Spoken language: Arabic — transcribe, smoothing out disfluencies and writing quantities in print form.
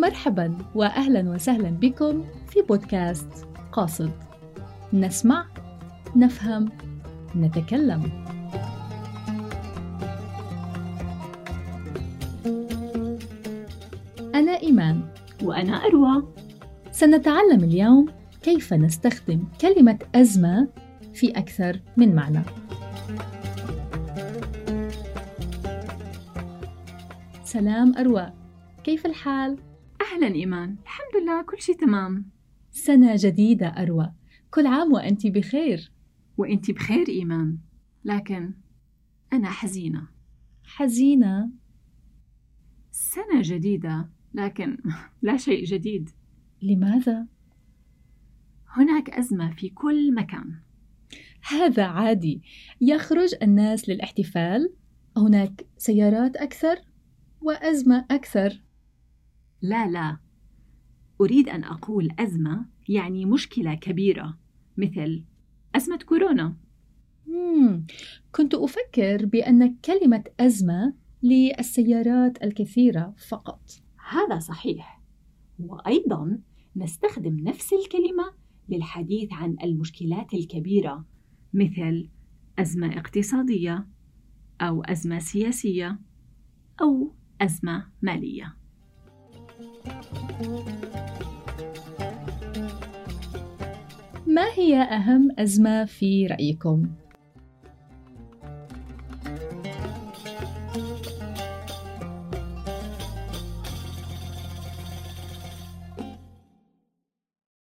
مرحباً وأهلاً وسهلاً بكم في بودكاست قاصد. نسمع، نفهم، نتكلم. أنا إيمان وأنا أروى. سنتعلم اليوم كيف نستخدم كلمة أزمة في أكثر من معنى. سلام أروى، كيف الحال؟ أهلاً إيمان، الحمد لله كل شيء تمام. سنة جديدة أروى، كل عام وأنت بخير. وأنت بخير إيمان، لكن أنا حزينة. حزينة؟ سنة جديدة لكن لا شيء جديد. لماذا؟ هناك أزمة في كل مكان. هذا عادي، يخرج الناس للاحتفال، هناك سيارات أكثر وأزمة أكثر. لا، أريد أن أقول أزمة يعني مشكلة كبيرة، مثل أزمة كورونا. كنت أفكر بأن كلمة أزمة للسيارات الكثيرة فقط. هذا صحيح، وأيضاً نستخدم نفس الكلمة للحديث عن المشكلات الكبيرة، مثل أزمة اقتصادية أو أزمة سياسية أو أزمة مالية. ما هي أهم أزمة في رأيكم؟